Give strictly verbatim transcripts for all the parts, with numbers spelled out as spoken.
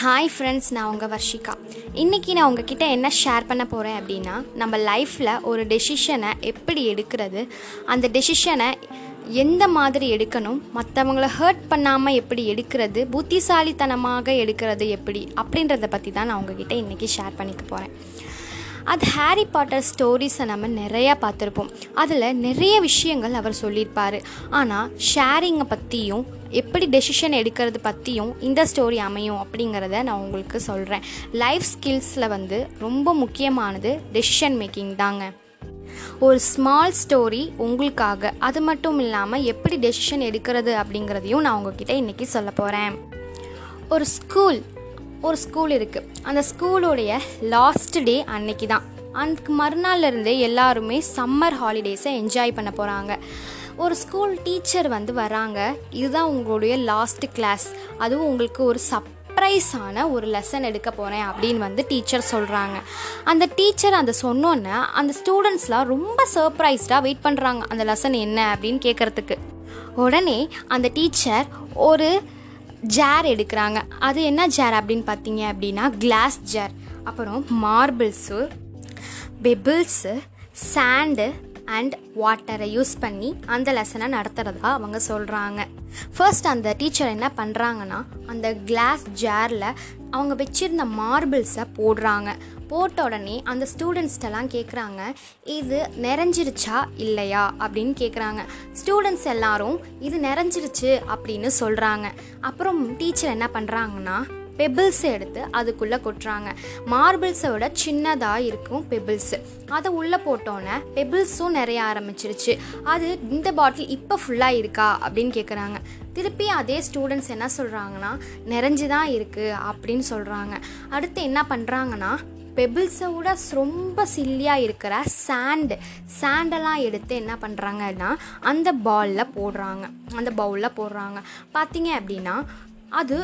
Hi friends, நான் உங்கள் வர்ஷிகா. இன்றைக்கி நான் உங்ககிட்ட என்ன ஷேர் பண்ண போகிறேன் அப்படின்னா, நம்ம லைஃப்பில் ஒரு டெசிஷனை எப்படி எடுக்கிறது, அந்த டெசிஷனை எந்த மாதிரி எடுக்கணும், மற்றவங்களை ஹர்ட் பண்ணாமல் எப்படி எடுக்கிறது, புத்திசாலித்தனமாக எடுக்கிறது எப்படி அப்படின்றத பற்றி தான் நான் உங்ககிட்ட இன்றைக்கி ஷேர் பண்ணிக்க போகிறேன். அது ஹாரி பாட்டர் ஸ்டோரிஸை நம்ம நிறையா பார்த்துருப்போம். அதில் நிறைய விஷயங்கள் அவர் சொல்லியிருப்பார். ஆனால் ஷேரிங்கை பற்றியும் எப்படி டெசிஷன் எடுக்கிறது பற்றியும் இந்த ஸ்டோரி அமையும் அப்படிங்கிறத நான் உங்களுக்கு சொல்கிறேன். லைஃப் ஸ்கில்ஸில் வந்து ரொம்ப முக்கியமானது டெசிஷன் மேக்கிங் தாங்க. ஒரு ஸ்மால் ஸ்டோரி உங்களுக்காக, அது மட்டும் இல்லாமல் எப்படி டெசிஷன் எடுக்கிறது அப்படிங்கிறதையும் நான் உங்ககிட்ட இன்றைக்கி சொல்ல போகிறேன். ஒரு ஸ்கூல் ஒரு ஸ்கூல் இருக்குது. அந்த ஸ்கூலோடைய லாஸ்ட் டே அன்னைக்கு தான். அதுக்கு மறுநாள்லேருந்தே எல்லாருமே சம்மர் ஹாலிடேஸை என்ஜாய் பண்ண போகிறாங்க. ஒரு ஸ்கூல் டீச்சர் வந்து வராங்க, இதுதான் உங்களுடைய லாஸ்ட் கிளாஸ், அதுவும் உங்களுக்கு ஒரு சர்ப்ரைஸான ஒரு லெசன் எடுக்க போகிறேன் அப்படின்னு வந்து டீச்சர் சொல்கிறாங்க. அந்த டீச்சர் அதை சொன்னோன்னே அந்த ஸ்டூடெண்ட்ஸ்லாம் ரொம்ப சர்ப்ரைஸ்டாக வெயிட் பண்ணுறாங்க, அந்த லெசன் என்ன அப்படின்னு கேட்குறதுக்கு. உடனே அந்த டீச்சர் ஒரு ஜார் எடுக்கிறாங்க. அது என்ன ஜார் அப்படின்னு பார்த்தீங்க அப்படின்னா கிளாஸ் ஜார். அப்புறம் மார்பிள்ஸு, பெபிள்ஸு, சாண்டு அண்ட் வாட்டரை யூஸ் பண்ணி அந்த லெசனை நடத்துகிறதா அவங்க சொல்கிறாங்க. ஃபர்ஸ்ட் அந்த டீச்சர் என்ன பண்ணுறாங்கன்னா, அந்த கிளாஸ் ஜாரில் அவங்க வச்சுருந்த மார்பிள்ஸை போடுறாங்க. போட்ட உடனே அந்த ஸ்டூடெண்ட்ஸ்டெல்லாம் கேட்குறாங்க, இது நிறைஞ்சிருச்சா இல்லையா அப்படின்னு கேட்குறாங்க. ஸ்டூடெண்ட்ஸ் எல்லாரும் இது நிறைஞ்சிருச்சு அப்படின்னு சொல்கிறாங்க. அப்புறம் டீச்சர் என்ன பண்ணுறாங்கன்னா, பெபிள்ஸை எடுத்து அதுக்குள்ளே கொட்டுறாங்க. மார்பிள்ஸை விட சின்னதாக இருக்கும் பெபிள்ஸு, அதை உள்ளே போட்டோன்னே பெபிள்ஸும் நிறைய ஆரம்பிச்சிருச்சு. அது இந்த பாட்டில் இப்போ ஃபுல்லாக இருக்கா அப்படின்னு கேட்குறாங்க. திருப்பி அதே ஸ்டூடெண்ட்ஸ் என்ன சொல்கிறாங்கன்னா, நிறைஞ்சுதான் இருக்குது அப்படின்னு சொல்கிறாங்க. அடுத்து என்ன பண்ணுறாங்கன்னா, பெபிள்ஸை விட ரொம்ப சில்லியாக இருக்கிற சாண்டு சாண்டெல்லாம் எடுத்து என்ன பண்ணுறாங்கன்னா அந்த பாலில் போடுறாங்க, அந்த பவுலில் போடுறாங்க. பார்த்தீங்க அப்படின்னா அது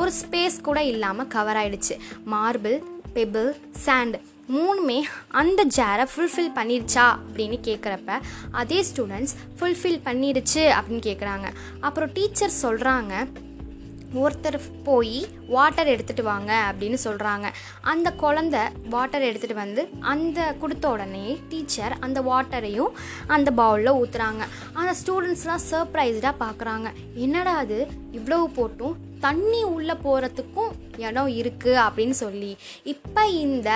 ஒரு ஸ்பேஸ் கூட இல்லாமல் கவர் ஆகிடுச்சு. மார்பிள், பெபிள், சாண்டு மூணுமே அந்த ஜாரை ஃபுல்ஃபில் பண்ணிருச்சா அப்படின்னு கேட்குறப்ப அதே ஸ்டூடெண்ட்ஸ் ஃபுல்ஃபில் பண்ணிருச்சு அப்படின்னு கேட்குறாங்க. அப்புறம் டீச்சர் சொல்கிறாங்க, ஒருத்தர் போய் வாட்டர் எடுத்துகிட்டு வாங்க அப்படின்னு சொல்கிறாங்க. அந்த குழந்தை வாட்டர் எடுத்துகிட்டு வந்து அந்த கொடுத்த உடனே டீச்சர் அந்த வாட்டரையும் அந்த பவுலில் ஊற்றுறாங்க. அந்த ஸ்டூடெண்ட்ஸ்லாம் சர்ப்ரைஸ்டாக பார்க்குறாங்க, என்னடா அது இவ்வளவு போட்டும் தண்ணி உள்ளே போகிறதுக்கும் இடம் இருக்குது அப்படின்னு சொல்லி இப்போ இந்த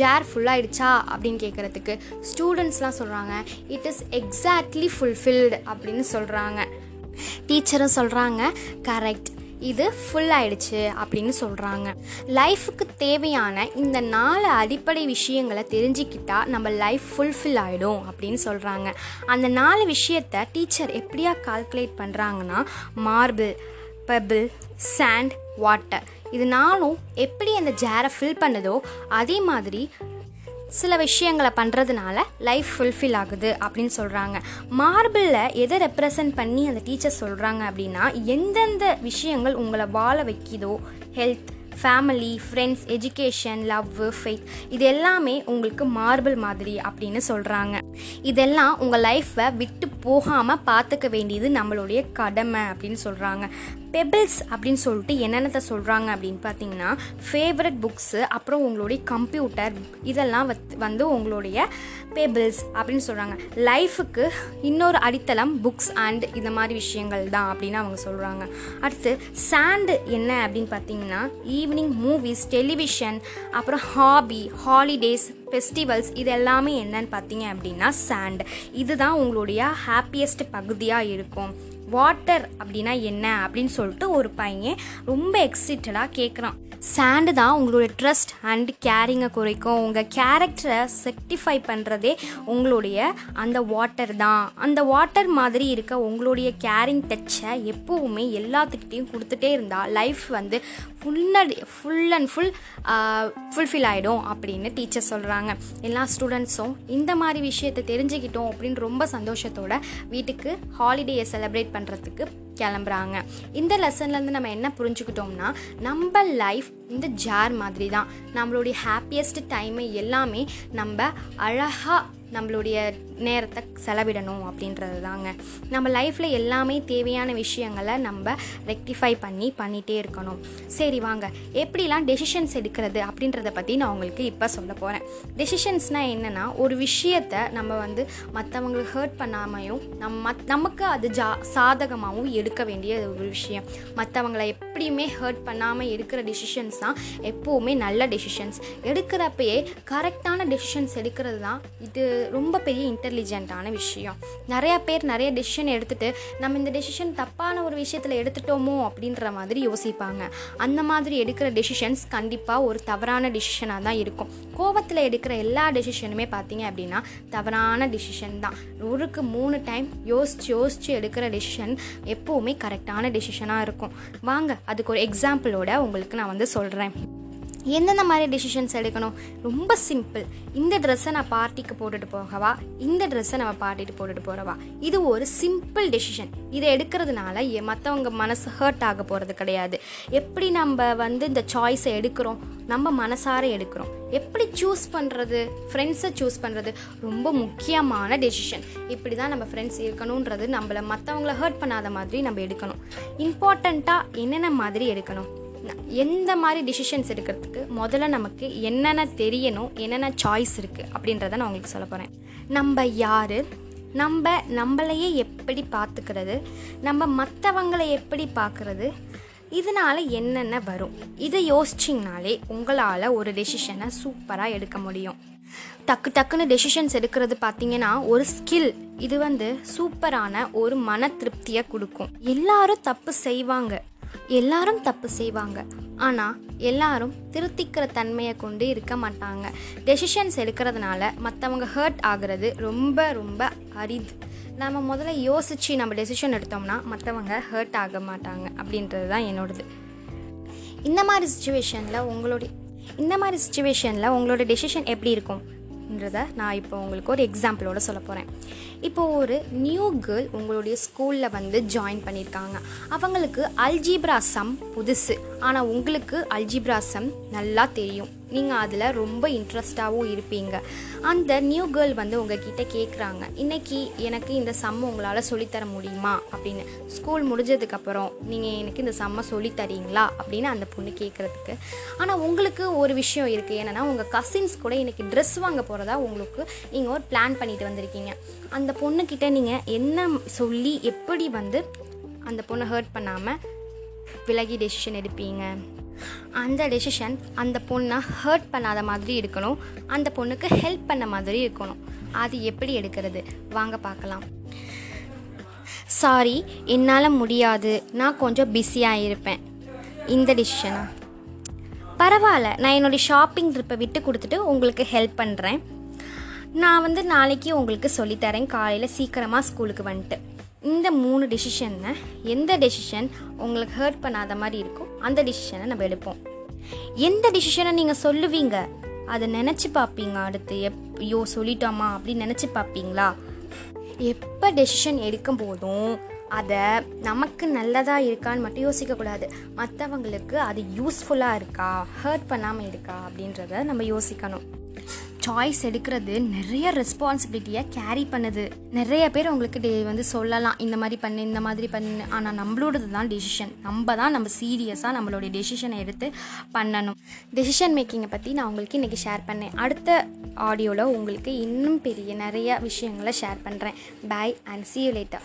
ஜார் ஃபுல்லாகிடுச்சா அப்படின்னு கேட்குறதுக்கு ஸ்டூடெண்ட்ஸ்லாம் சொல்கிறாங்க, இட் இஸ் எக்ஸாக்ட்லி ஃபுல்ஃபில்டு அப்படின்னு சொல்கிறாங்க. டீச்சரும் சொல்கிறாங்க, கரெக்ட், இது ஃபுல் ஆயிடுச்சு அப்படின்னு சொல்கிறாங்க. லைஃபுக்கு தேவையான இந்த நாலு அடிப்படை விஷயங்களை தெரிஞ்சுக்கிட்டா நம்ம லைஃப் ஃபுல்ஃபில் ஆகிடும் அப்படின்னு சொல்கிறாங்க. அந்த நாலு விஷயத்தை டீச்சர் எப்படியா கால்குலேட் பண்ணுறாங்கன்னா, மார்பிள், பெபிள், சாண்ட், வாட்டர் இது நாலும் எப்படி அந்த ஜாரை ஃபில் பண்ணுதோ அதே மாதிரி சில விஷயங்களை பண்ணுறதுனால லைஃப் ஃபுல்ஃபில் ஆகுது அப்படின்னு சொல்கிறாங்க. மார்பிளில் எதை ரெப்ரசன்ட் பண்ணி அந்த டீச்சர் சொல்கிறாங்க அப்படின்னா, எந்தெந்த விஷயங்கள் உங்களை வாழ வைக்கிதோ, health, family, friends, education, love, faith இது எல்லாமே உங்களுக்கு மார்பிள் மாதிரி அப்படின்னு சொல்கிறாங்க. இதெல்லாம் உங்கள் லைஃப்பை விட்டு போகாமல் பார்த்துக்க வேண்டியது நம்மளுடைய கடமை அப்படின்னு சொல்கிறாங்க. பெபிள்ஸ் அப்படின்னு சொல்லிட்டு என்னென்னத்தை சொல்கிறாங்க அப்படின்னு பார்த்தீங்கன்னா, ஃபேவரட் புக்ஸு, அப்புறம் உங்களுடைய கம்ப்யூட்டர் இதெல்லாம் வந்து உங்களுடைய பெபிள்ஸ் அப்படின்னு சொல்கிறாங்க. லைஃபுக்கு இன்னொரு அடித்தளம் புக்ஸ் அண்ட் இந்த மாதிரி விஷயங்கள் தான் அப்படின்னு அவங்க சொல்கிறாங்க. அடுத்து சாண்டு என்ன அப்படின்னு பார்த்தீங்கன்னா, ஈவினிங் மூவிஸ், டெலிவிஷன், அப்புறம் ஹாபி, ஹாலிடேஸ், ஃபெஸ்டிவல்ஸ் இது எல்லாமே என்னன்னு பார்த்தீங்க அப்படின்னா சாண்ட். இதுதான் உங்களுடைய ஹாப்பியஸ்ட் பகுதியாக இருக்கும். வாட்டர் அப்படின்னா என்ன அப்படின்னு சொல்லிட்டு ஒரு பையன் ரொம்ப எக்ஸைட்டடாக கேட்குறான். சாண்டு தான் உங்களுடைய ட்ரஸ்ட் அண்ட் கேரிங்கை குறைக்கும். உங்கள் கேரக்டரை செர்டிஃபை பண்ணுறதே உங்களுடைய அந்த வாட்டர் தான். அந்த வாட்டர் மாதிரி இருக்க உங்களுடைய கேரிங் டச்சை எப்போவுமே எல்லாத்துக்கிட்டையும் கொடுத்துட்டே இருந்தால் லைஃப் வந்து full and full and full fulfil ஆகிடும் அப்படின்னு டீச்சர் சொல்கிறாங்க. எல்லா ஸ்டூடெண்ட்ஸும் இந்த மாதிரி விஷயத்தை தெரிஞ்சுக்கிட்டோம் அப்படின்னு ரொம்ப சந்தோஷத்தோட வீட்டுக்கு ஹாலிடேயை செலிப்ரேட் பண்ணுறதுக்கு கிளம்புறாங்க. இந்த லெசன்லேருந்து நம்ம என்ன புரிஞ்சுக்கிட்டோம்னா, நம்ம லைஃப் இந்த ஜார் மாதிரி தான். நம்மளுடைய ஹாப்பியஸ்ட் டைமை எல்லாமே நம்ம அழகாக நம்மளுடைய நேரத்தை செலவிடணும் அப்படின்றது தாங்க. நம்ம லைஃப்பில் எல்லாமே தேவையான விஷயங்களை நம்ம ரெக்டிஃபை பண்ணி பண்ணிகிட்டே இருக்கணும். சரி வாங்க, எப்படிலாம் டெசிஷன்ஸ் எடுக்கிறது அப்படின்றத பற்றி நான் உங்களுக்கு இப்போ சொல்ல போகிறேன். டெசிஷன்ஸ்னால் என்னென்னா, ஒரு விஷயத்தை நம்ம வந்து மற்றவங்களுக்கு ஹர்ட் பண்ணாமையும் நம்ம நமக்கு அது ஜா சாதகமாகவும் எடுக்க வேண்டிய ஒரு விஷயம். மற்றவங்களை எப்படியுமே ஹர்ட் பண்ணாமல் இருக்கிற டெசிஷன்ஸ் தான் எப்போவுமே நல்ல டெசிஷன்ஸ். எடுக்கிறப்பயே கரெக்டான டெசிஷன்ஸ் எடுக்கிறது தான் இது ரொம்ப பெரிய இன்டெலிஜென்ட்டான விஷயம். நிறையா பேர் நிறைய டெசிஷன் எடுத்துகிட்டு நம்ம இந்த டெசிஷன் தப்பான ஒரு விஷயத்தில் எடுத்துட்டோமோ அப்படின்ற மாதிரி யோசிப்பாங்க. அந்த மாதிரி எடுக்கிற டெசிஷன்ஸ் கண்டிப்பாக ஒரு தவறான டெசிஷனாக தான் இருக்கும். கோவத்தில் எடுக்கிற எல்லா டெசிஷனுமே பார்த்தீங்க அப்படின்னா தவறான டெசிஷன் தான். ஒருக்கு மூணு டைம் யோசிச்சு யோசிச்சு எடுக்கிற டெசிஷன் எப்போவுமே கரெக்டான டெசிஷனாக இருக்கும். வாங்க, அதுக்கு ஒரு எக்ஸாம்பிளோட உங்களுக்கு நான் வந்து சொல்கிறேன் எந்தெந்த மாதிரி டெசிஷன்ஸ் எடுக்கணும். ரொம்ப சிம்பிள். இந்த ட்ரெஸ்ஸை நான் பார்ட்டிக்கு போட்டுட்டு போகவா, இந்த ட்ரெஸ்ஸை நம்ம பார்ட்டிட்டு போட்டுட்டு போகிறவா, இது ஒரு சிம்பிள் டெசிஷன். இதை எடுக்கிறதுனால மற்றவங்க மனசு ஹர்ட் ஆக போகிறது கிடையாது. எப்படி நம்ம வந்து இந்த சாய்ஸை எடுக்கிறோம், நம்ம மனசார எடுக்கிறோம். எப்படி சூஸ் பண்ணுறது, ஃப்ரெண்ட்ஸை சூஸ் பண்ணுறது ரொம்ப முக்கியமான டெசிஷன். இப்படி தான் நம்ம ஃப்ரெண்ட்ஸ் இருக்கணுன்றது, நம்மளை மற்றவங்கள ஹர்ட் பண்ணாத மாதிரி நம்ம எடுக்கணும். இம்பார்ட்டண்ட்டாக என்னென்ன மாதிரி எடுக்கணும், எந்த மாதிரி டிசிஷன்ஸ் எடுக்கிறதுக்கு முதல்ல நமக்கு என்னென்ன தெரியணும், என்னென்ன சாய்ஸ் இருக்குது அப்படின்றத நான் உங்களுக்கு சொல்ல போகிறேன். நம்ம யார், நம்ம நம்மளையே எப்படி பார்த்துக்கிறது, நம்ம மற்றவங்களை எப்படி பார்க்குறது, இதனால் என்னென்ன வரும், இதை யோசிச்சிங்கனாலே உங்களால் ஒரு டெசிஷனை சூப்பராக எடுக்க முடியும். டக்கு டக்குன்னு டெசிஷன்ஸ் எடுக்கிறது பார்த்தீங்கன்னா ஒரு ஸ்கில். இது வந்து சூப்பரான ஒரு மன திருப்தியை கொடுக்கும். எல்லாரும் தப்பு செய்வாங்க, எல்லாரும் தப்பு செய்வாங்க ஆனால் எல்லாரும் திருத்திக்கிற தன்மையை கொண்டு இருக்க மாட்டாங்க. டெசிஷன்ஸ் எடுக்கிறதுனால மற்றவங்க ஹர்ட் ஆகிறது ரொம்ப ரொம்ப அரிது. நம்ம முதல்ல யோசித்து நம்ம டெசிஷன் எடுத்தோம்னா மற்றவங்க ஹர்ட் ஆக மாட்டாங்க அப்படின்றது தான் என்னோடது. இந்த மாதிரி சுச்சுவேஷனில் உங்களுடைய இந்த மாதிரி சுச்சுவேஷனில் உங்களோட டெசிஷன் எப்படி இருக்கும் ன்றத நான் இப்போ உங்களுக்கு ஒரு எக்ஸாம்பிளோட சொல்ல போகிறேன். இப்போது ஒரு நியூ கேர்ள் உங்களுடைய ஸ்கூலில் வந்து ஜாயின் பண்ணியிருக்காங்க. அவங்களுக்கு அல்ஜிப்ரா சம் புதுசு, ஆனால் உங்களுக்கு அல்ஜிப்ரா சம் நல்லா தெரியும். நீங்கள் அதில் ரொம்ப இன்ட்ரெஸ்டாகவும் இருப்பீங்க. அந்த நியூ கேர்ள் வந்து உங்ககிட்ட கேட்குறாங்க, இன்றைக்கி எனக்கு இந்த சம்மை உங்களால் சொல்லித்தர முடியுமா அப்படின்னு. ஸ்கூல் முடிஞ்சதுக்கப்புறம் நீங்கள் எனக்கு இந்த சம்மை சொல்லித்தரீங்களா அப்படின்னு அந்த பொண்ணு கேட்குறதுக்கு. ஆனால் உங்களுக்கு ஒரு விஷயம் இருக்குது, என்னென்னா உங்கள் கசின்ஸ் கூட இன்றைக்கி ட்ரெஸ் வாங்க போகிறதா உங்களுக்கு நீங்கள் ஒரு பிளான் பண்ணிட்டு வந்திருக்கீங்க. அந்த பொண்ணுக்கிட்ட நீங்கள் என்ன சொல்லி எப்படி வந்து அந்த பொண்ணை ஹர்ட் பண்ணாமல் விலகி டெசிஷன் எடுப்பீங்க? அந்த டெசிஷன் அந்த பொண்ணை ஹர்ட் பண்ணாத மாதிரி இருக்கணும், அந்த பொண்ணுக்கு ஹெல்ப் பண்ண மாதிரி இருக்கணும். அது எப்படி எடுக்கிறது வாங்க பார்க்கலாம். சாரி, என்னால் முடியாது, நான் கொஞ்சம் பிஸியாக இருப்பேன். இந்த டெசிஷனா? பரவாயில்ல, நான் என்னுடைய ஷாப்பிங் ட்ரிப்பை விட்டு கொடுத்துட்டு உங்களுக்கு ஹெல்ப் பண்ணுறேன். நான் வந்து நாளைக்கு உங்களுக்கு சொல்லித்தரேன், காலையில் சீக்கிரமாக ஸ்கூலுக்கு வந்துட்டு. இந்த மூணு டெசிஷனை எந்த டெசிஷன் உங்களுக்கு ஹர்ட் பண்ணாத மாதிரி இருக்கும் அந்த டெசிஷனை நம்ம எடுப்போம். எந்த டெசிஷனை நீங்கள் சொல்லுவீங்க, அதை நினச்சி பார்ப்பீங்க. அடுத்து எப் ஐயோ சொல்லிட்டோமா அப்படின்னு நினச்சி பார்ப்பீங்களா? எப்போ டெசிஷன் எடுக்கும் போதும் அதை நமக்கு நல்லதாக இருக்கான்னு மட்டும் யோசிக்கக்கூடாது, மற்றவங்களுக்கு அது யூஸ்ஃபுல்லாக இருக்கா, ஹர்ட் பண்ணாமல் இருக்கா அப்படின்றத நம்ம யோசிக்கணும். சாய்ஸ் எடுக்கிறது நிறைய ரெஸ்பான்சிபிலிட்டியை கேரி பண்ணுது. நிறைய பேர் உங்களுக்கு டே வந்து சொல்லலாம் இந்த மாதிரி பண்ணு இந்த மாதிரி பண்ணு, ஆனால் நம்மளோடது தான் டெசிஷன். நம்ம தான் நம்ம சீரியஸாக நம்மளுடைய டெசிஷனை எடுத்து பண்ணணும். டெசிஷன் மேக்கிங்கை பற்றி நான் உங்களுக்கு இன்றைக்கி ஷேர் பண்ணேன். அடுத்த ஆடியோவில் உங்களுக்கு இன்னும் பெரிய நிறைய விஷயங்களை ஷேர் பண்ணுறேன். Bye and see you later.